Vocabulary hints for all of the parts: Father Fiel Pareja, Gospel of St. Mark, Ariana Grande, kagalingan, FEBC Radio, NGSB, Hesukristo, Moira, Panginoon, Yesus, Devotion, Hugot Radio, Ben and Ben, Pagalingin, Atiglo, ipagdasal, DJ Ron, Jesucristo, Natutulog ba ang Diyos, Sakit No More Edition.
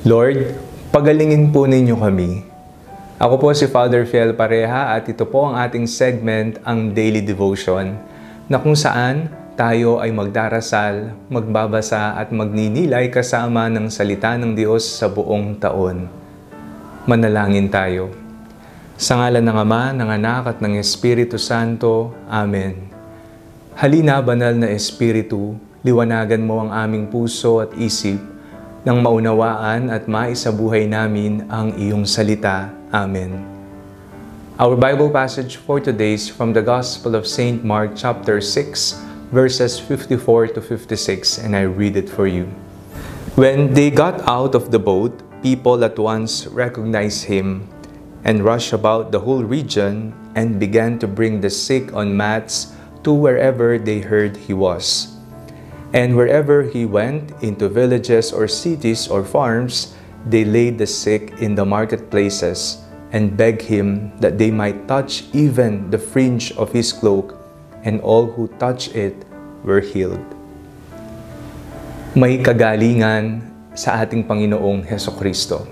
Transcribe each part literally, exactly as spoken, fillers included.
Lord, pagalingin po ninyo kami. Ako po si Father Fiel Pareja at ito po ang ating segment, ang Daily Devotion, na kung saan tayo ay magdarasal, magbabasa at magninilay kasama ng salita ng Diyos sa buong taon. Manalangin tayo. Sa ngalan ng Ama, ng Anak at ng Espiritu Santo. Amen. Halina, banal na Espiritu, liwanagan mo ang aming puso at isip nang maunawaan at maisabuhay namin ang iyong salita. Amen. Our Bible passage for today is from the Gospel of Saint Mark chapter six, verses fifty-four to fifty-six, and I read it for you. When they got out of the boat, people at once recognized him and rushed about the whole region and began to bring the sick on mats to wherever they heard he was. And wherever he went, into villages or cities or farms, they laid the sick in the marketplaces and begged him that they might touch even the fringe of his cloak, and all who touched it were healed. May kagalingan sa ating Panginoong Hesukristo.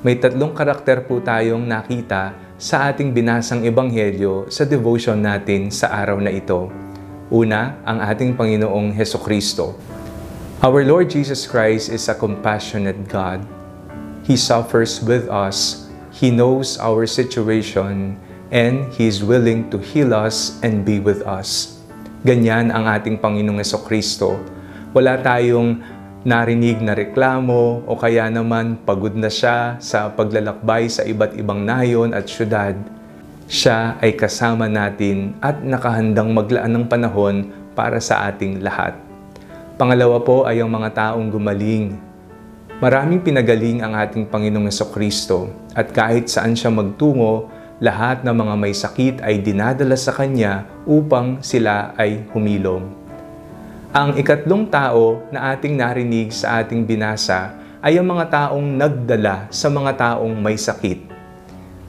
May tatlong karakter po tayong nakita sa ating binasang ebanghelyo sa devotion natin sa araw na ito. Una, ang ating Panginoong Jesucristo. Our Lord Jesus Christ is a compassionate God. He suffers with us, He knows our situation, and He is willing to heal us and be with us. Ganyan ang ating Panginoong Jesucristo. Wala tayong narinig na reklamo o kaya naman pagod na siya sa paglalakbay sa iba't ibang nayon at syudad. Siya ay kasama natin at nakahandang maglaan ng panahon para sa ating lahat. Pangalawa po ay ang mga taong gumaling. Maraming pinagaling ang ating Panginoong Jesucristo at kahit saan siya magtungo, lahat ng mga may sakit ay dinadala sa Kanya upang sila ay humilom. Ang ikatlong tao na ating narinig sa ating binasa ay ang mga taong nagdala sa mga taong may sakit.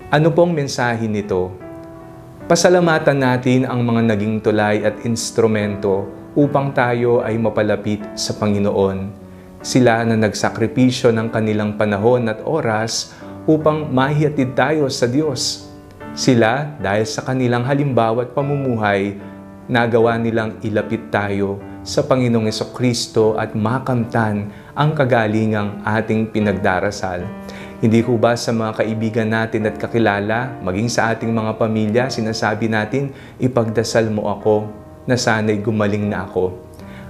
Ano pong mensahe nito? Pasalamatan natin ang mga naging tulay at instrumento upang tayo ay mapalapit sa Panginoon. Sila na nagsakripisyo ng kanilang panahon at oras upang mahihatid tayo sa Diyos. Sila, dahil sa kanilang halimbawa at pamumuhay, nagawa nilang ilapit tayo sa Panginoong Jesucristo at makamtan ang kagalingang ating pinagdarasal. Hindi ko ba sa mga kaibigan natin at kakilala, maging sa ating mga pamilya, sinasabi natin, ipagdasal mo ako na sana'y gumaling na ako.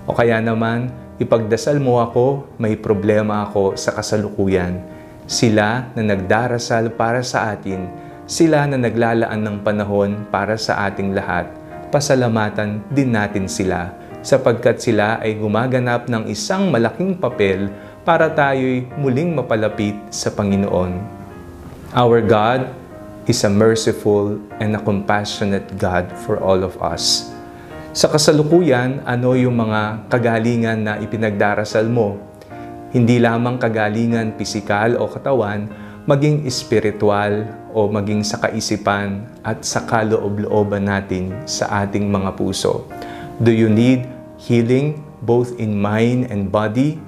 O kaya naman, ipagdasal mo ako, may problema ako sa kasalukuyan. Sila na nagdarasal para sa atin, sila na naglalaan ng panahon para sa ating lahat. Pasalamatan din natin sila, sapagkat sila ay gumaganap ng isang malaking papel para tayo'y muling mapalapit sa Panginoon. Our God is a merciful and a compassionate God for all of us. Sa kasalukuyan, ano yung mga kagalingan na ipinagdarasal mo? Hindi lamang kagalingan pisikal o katawan, maging espiritual o maging sa kaisipan at sa kaloob-looban natin sa ating mga puso. Do you need healing both in mind and body?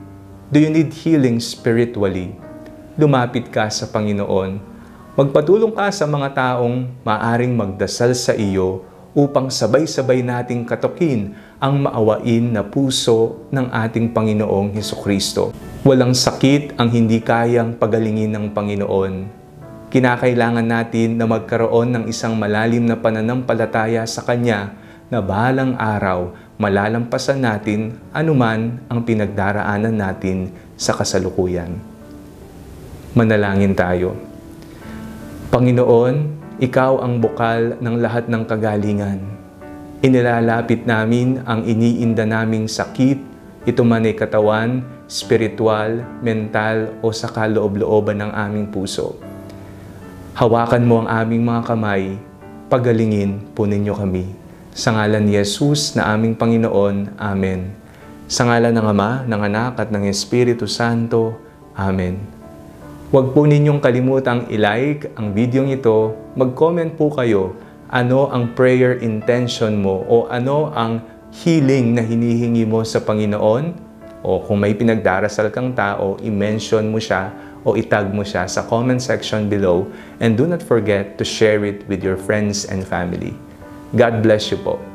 Do you need healing spiritually? Lumapit ka sa Panginoon. Magpatulong ka sa mga taong maaring magdasal sa iyo upang sabay-sabay nating katukin ang maawain na puso ng ating Panginoong Jesucristo. Walang sakit ang hindi kayang pagalingin ng Panginoon. Kinakailangan natin na magkaroon ng isang malalim na pananampalataya sa Kanya na bahalang araw malalampasan natin anuman ang pinagdaraanan natin sa kasalukuyan. Manalangin tayo. Panginoon, Ikaw ang bukal ng lahat ng kagalingan. Inilalapit namin ang iniinda naming sakit, ito man ay katawan, spiritual, mental o sa kaloob-looban ng aming puso. Hawakan mo ang aming mga kamay, pagalingin po ninyo kami. Sa ngalan ni Yesus na aming Panginoon. Amen. Sa ngalan ng Ama, ng Anak at ng Espiritu Santo. Amen. Huwag po ninyong kalimutang i-like ang video ito. Mag-comment po kayo ano ang prayer intention mo o ano ang healing na hinihingi mo sa Panginoon. O kung may pinagdarasal kang tao, i-mention mo siya o itag mo siya sa comment section below, and do not forget to share it with your friends and family. God bless you po.